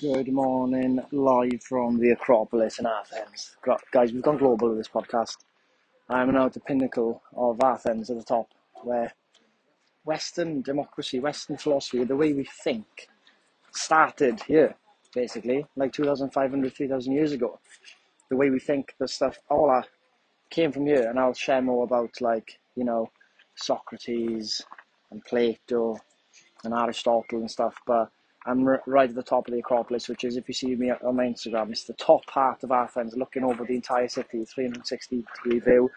Good morning, live from the Acropolis in Athens. Guys, we've gone global with this podcast. I'm now at the pinnacle of Athens at the top, where Western democracy, Western philosophy, the way we think, started here, basically, like 2,500, 3,000 years ago. The way we think, the stuff, all that came from here, and I'll share more about, like, you know, Socrates and Plato and Aristotle and stuff, but I'm right at the top of the Acropolis, which is, if you see me on my Instagram, it's the top part of Athens, looking over the entire city, 360-degree view.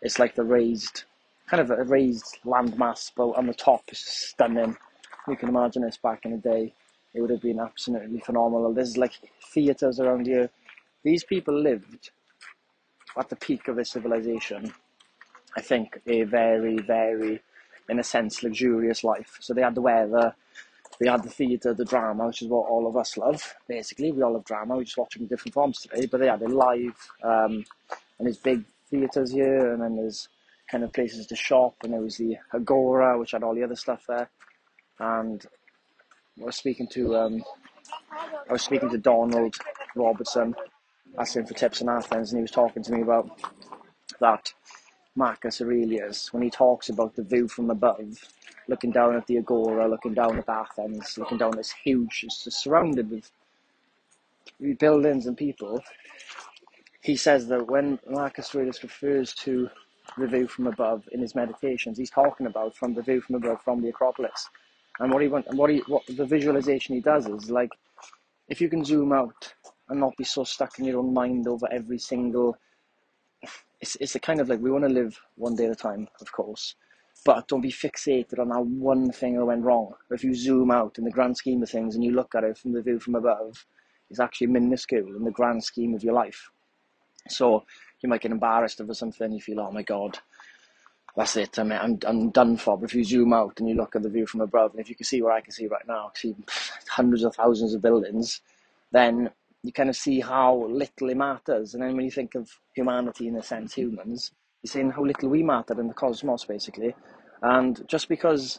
It's like the raised, kind of a raised landmass, but on the top, it's stunning. You can imagine this back in the day. It would have been absolutely phenomenal. There's like theatres around here. These people lived at the peak of their civilization, I think, a very, very, in a sense, luxurious life. So they had the weather. We had the theatre, the drama, which is what all of us love, basically. We all love drama, we're just watching different forms today, but they had it live, and there's big theatres here, and then there's kind of places to shop, and there was the Agora, which had all the other stuff there. And I was speaking to Donald Robertson, asking for tips in Athens, and he was talking to me about that Marcus Aurelius, when he talks about the view from above, looking down at the Agora, looking down at Athens, looking down at this huge, it's just surrounded with buildings and people. He says that when Marcus Aurelius refers to the view from above in his meditations, he's talking about from the view from above, from the Acropolis. And what the visualization he does is, like, if you can zoom out and not be so stuck in your own mind over every single. It's a kind of like, we want to live one day at a time, of course, but don't be fixated on that one thing that went wrong. If you zoom out in the grand scheme of things and you look at it from the view from above, it's actually minuscule in the grand scheme of your life. So you might get embarrassed over something. You feel, oh my God, that's it. I'm done for. But if you zoom out and you look at the view from above, and if you can see what I can see right now, see hundreds of thousands of buildings, then you kind of see how little it matters. And then when you think of humanity, in a sense, humans, you're saying how little we matter in the cosmos, basically. And just because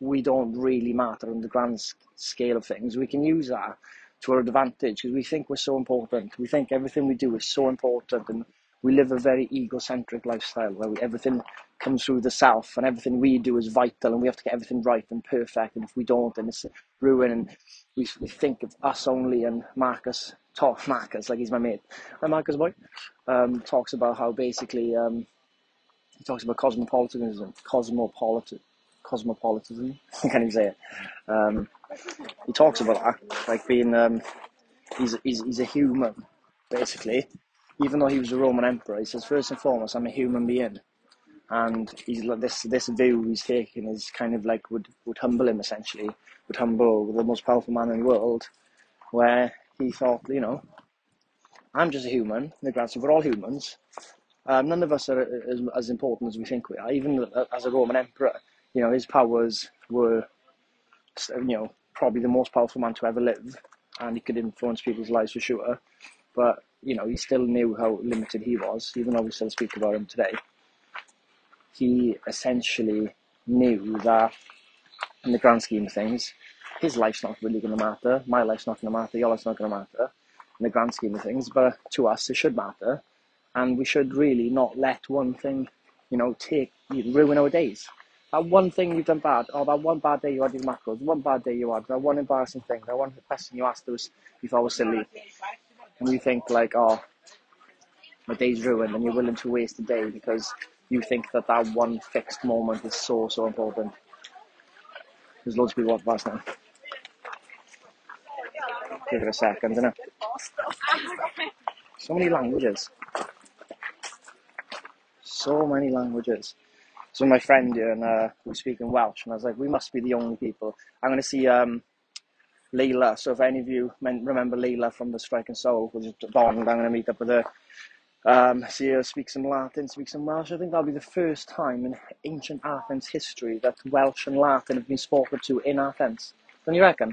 we don't really matter in the grand scale of things, we can use that to our advantage because we think we're so important. We think everything we do is so important, and we live a very egocentric lifestyle where everything comes through the self, and everything we do is vital, and we have to get everything right and perfect, and if we don't, then it's ruin. And we think of us only. And Marcus, like, he's my mate, my Marcus boy, talks about how basically he talks about cosmopolitanism. I can't even say it. He talks about that, like being he's a human, basically. Even though he was a Roman emperor, he says, first and foremost, I'm a human being. And he's like, this view he's taking is kind of like would humble him, essentially, would humble the most powerful man in the world, where he thought, you know, I'm just a human, in the grand scheme, we're all humans. None of us are as important as we think we are. Even as a Roman emperor, you know, his powers were, you know, probably the most powerful man to ever live, and he could influence people's lives for sure. But, you know, he still knew how limited he was, even though we still speak about him today. He essentially knew that, in the grand scheme of things, his life's not really going to matter, my life's not going to matter, your life's not going to matter, in the grand scheme of things, but to us it should matter, and we should really not let one thing, you know, ruin our days. That one thing you've done bad, or that one bad day you had your macros, one bad day you had, that one embarrassing thing, that one question you asked us you thought was silly. And you think, like, oh, my day's ruined, and you're willing to waste a day because you think that one fixed moment is so, so important. There's loads of people walking past now. Give it a second, innit? So many languages. So many languages. So my friend here, and was speaking Welsh, and I was like, we must be the only people. I'm going to see Leila. So if any of you remember Leila from the Strike and Soul Bond, I'm going to meet up with her. See her speak some Latin, speak some Welsh. I think that'll be the first time in ancient Athens history that Welsh and Latin have been spoken to in Athens. Don't you reckon?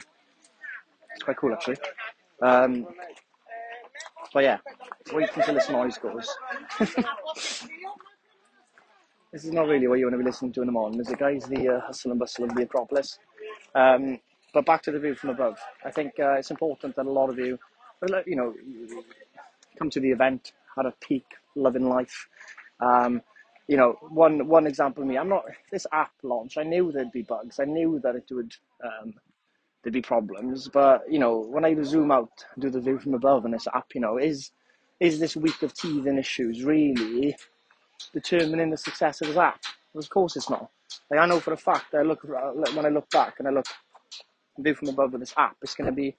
It's quite cool, actually. But yeah, wait until this noise goes. This is not really what you want to be listening to in the morning, is it, guys? The hustle and bustle of the Acropolis. But back to the view from above. I think it's important that a lot of you, you know, come to the event, had a peak, loving life. You know, one example of me, I'm not, this app launch, I knew there'd be bugs. I knew that it would, there'd be problems. But, you know, when I zoom out, do the view from above and this app, you know, is this week of teething issues really determining the success of this app? Well, of course it's not. Like, I know for a fact, that I look, when I look back and I look, view from above with this app, it's going to be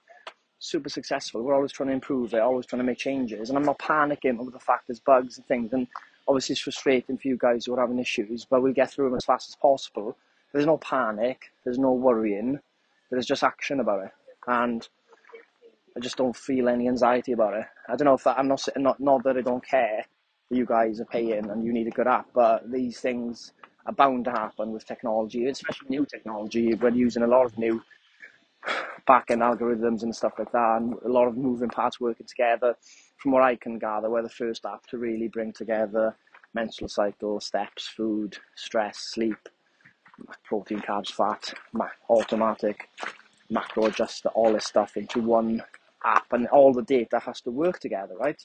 super successful. We're always trying to improve it, always trying to make changes, and I'm not panicking over the fact there's bugs and things. And obviously it's frustrating for you guys who are having issues, but we'll get through them as fast as possible. There's no panic, there's no worrying, there's just action about it. And I just don't feel any anxiety about it. I don't know if that, I'm not that I don't care that you guys are paying and you need a good app, but these things are bound to happen with technology, especially new technology. We're using a lot of new back-end algorithms and stuff like that, and a lot of moving parts working together. From what I can gather, we're the first app to really bring together menstrual cycle, steps, food, stress, sleep, protein, carbs, fat, automatic, macro adjuster, all this stuff into one app, and all the data has to work together, right?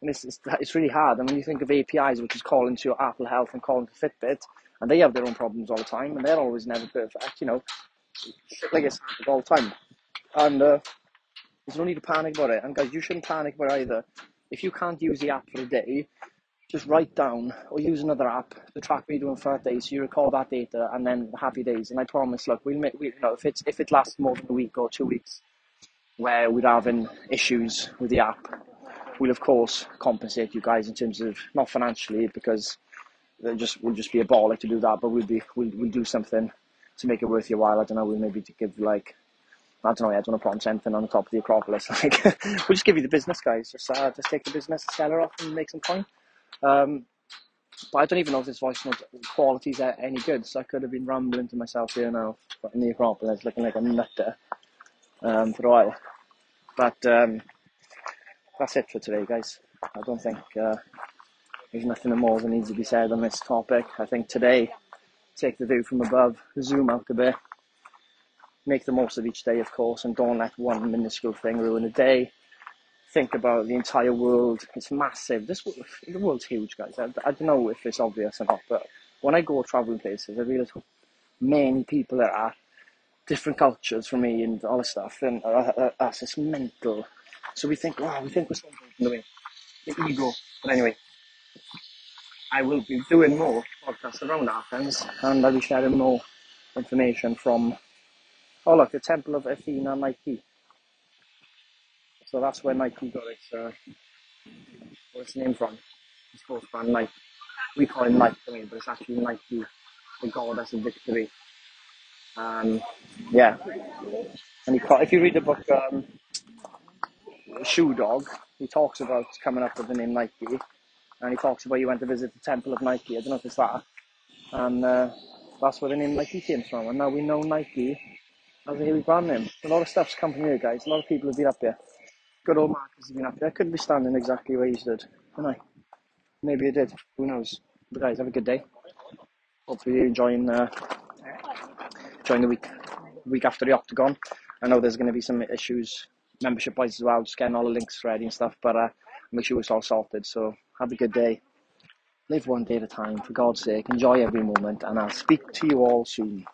And it's really hard. And when you think of APIs, which is calling to your Apple Health and calling to Fitbit, and they have their own problems all the time, and they're always never perfect, you know. Like it's all the time, and there's no need to panic about it. And guys, you shouldn't panic about it either. If you can't use the app for a day, just write down or use another app to track what you're doing for that day, so you record that data and then happy days. And I promise, look, we'll make, you know, if it lasts more than a week or 2 weeks where we're having issues with the app, we'll of course compensate you guys in terms of, not financially, because they just will just be a baller to do that, but we'll do something to make it worth your while. I don't know, we'll maybe give like, I don't know, I don't want to promise anything on the top of the Acropolis. Like, we'll just give you the business, guys. Just take the business, sell her off and make some coin. But I don't even know if this voice note quality is any good, so I could have been rambling to myself here now in the Acropolis looking like a nutter for a while. But that's it for today, guys. I don't think there's nothing more that needs to be said on this topic. I think today, take the view from above, zoom out a bit, make the most of each day, of course, and don't let one minuscule thing ruin a day. Think about the entire world. It's massive. The world's huge, guys. I don't know if it's obvious or not, but when I go traveling places, I realize how many people there are, different cultures from me and all this stuff, and us, it's mental. So we think, wow, we think we're something in the way. The ego. But anyway, I will be doing more podcasts around Athens, and I'll be sharing more information from, oh look, the Temple of Athena Nike. So that's where Nike got its, what's its name from? The sports brand Nike. We call it Nike, I mean, but it's actually Nike, the goddess of victory. Yeah. And if you read the book, Shoe Dog, he talks about coming up with the name Nike. And he talks about you went to visit the Temple of Nike. I don't know if it's that. And that's where the name Nike came from. And now we know Nike as a huge brand name. A lot of stuff's come from here, guys. A lot of people have been up here. Good old Marcus has been up here. I couldn't be standing exactly where he stood, can I? Maybe I did. Who knows? But guys, have a good day. Hopefully you're enjoying the week after the Octagon. I know there's going to be some issues membership-wise as well. Just getting all the links ready and stuff. But make sure it's all sorted. So have a good day. Live one day at a time, for God's sake. Enjoy every moment, and I'll speak to you all soon.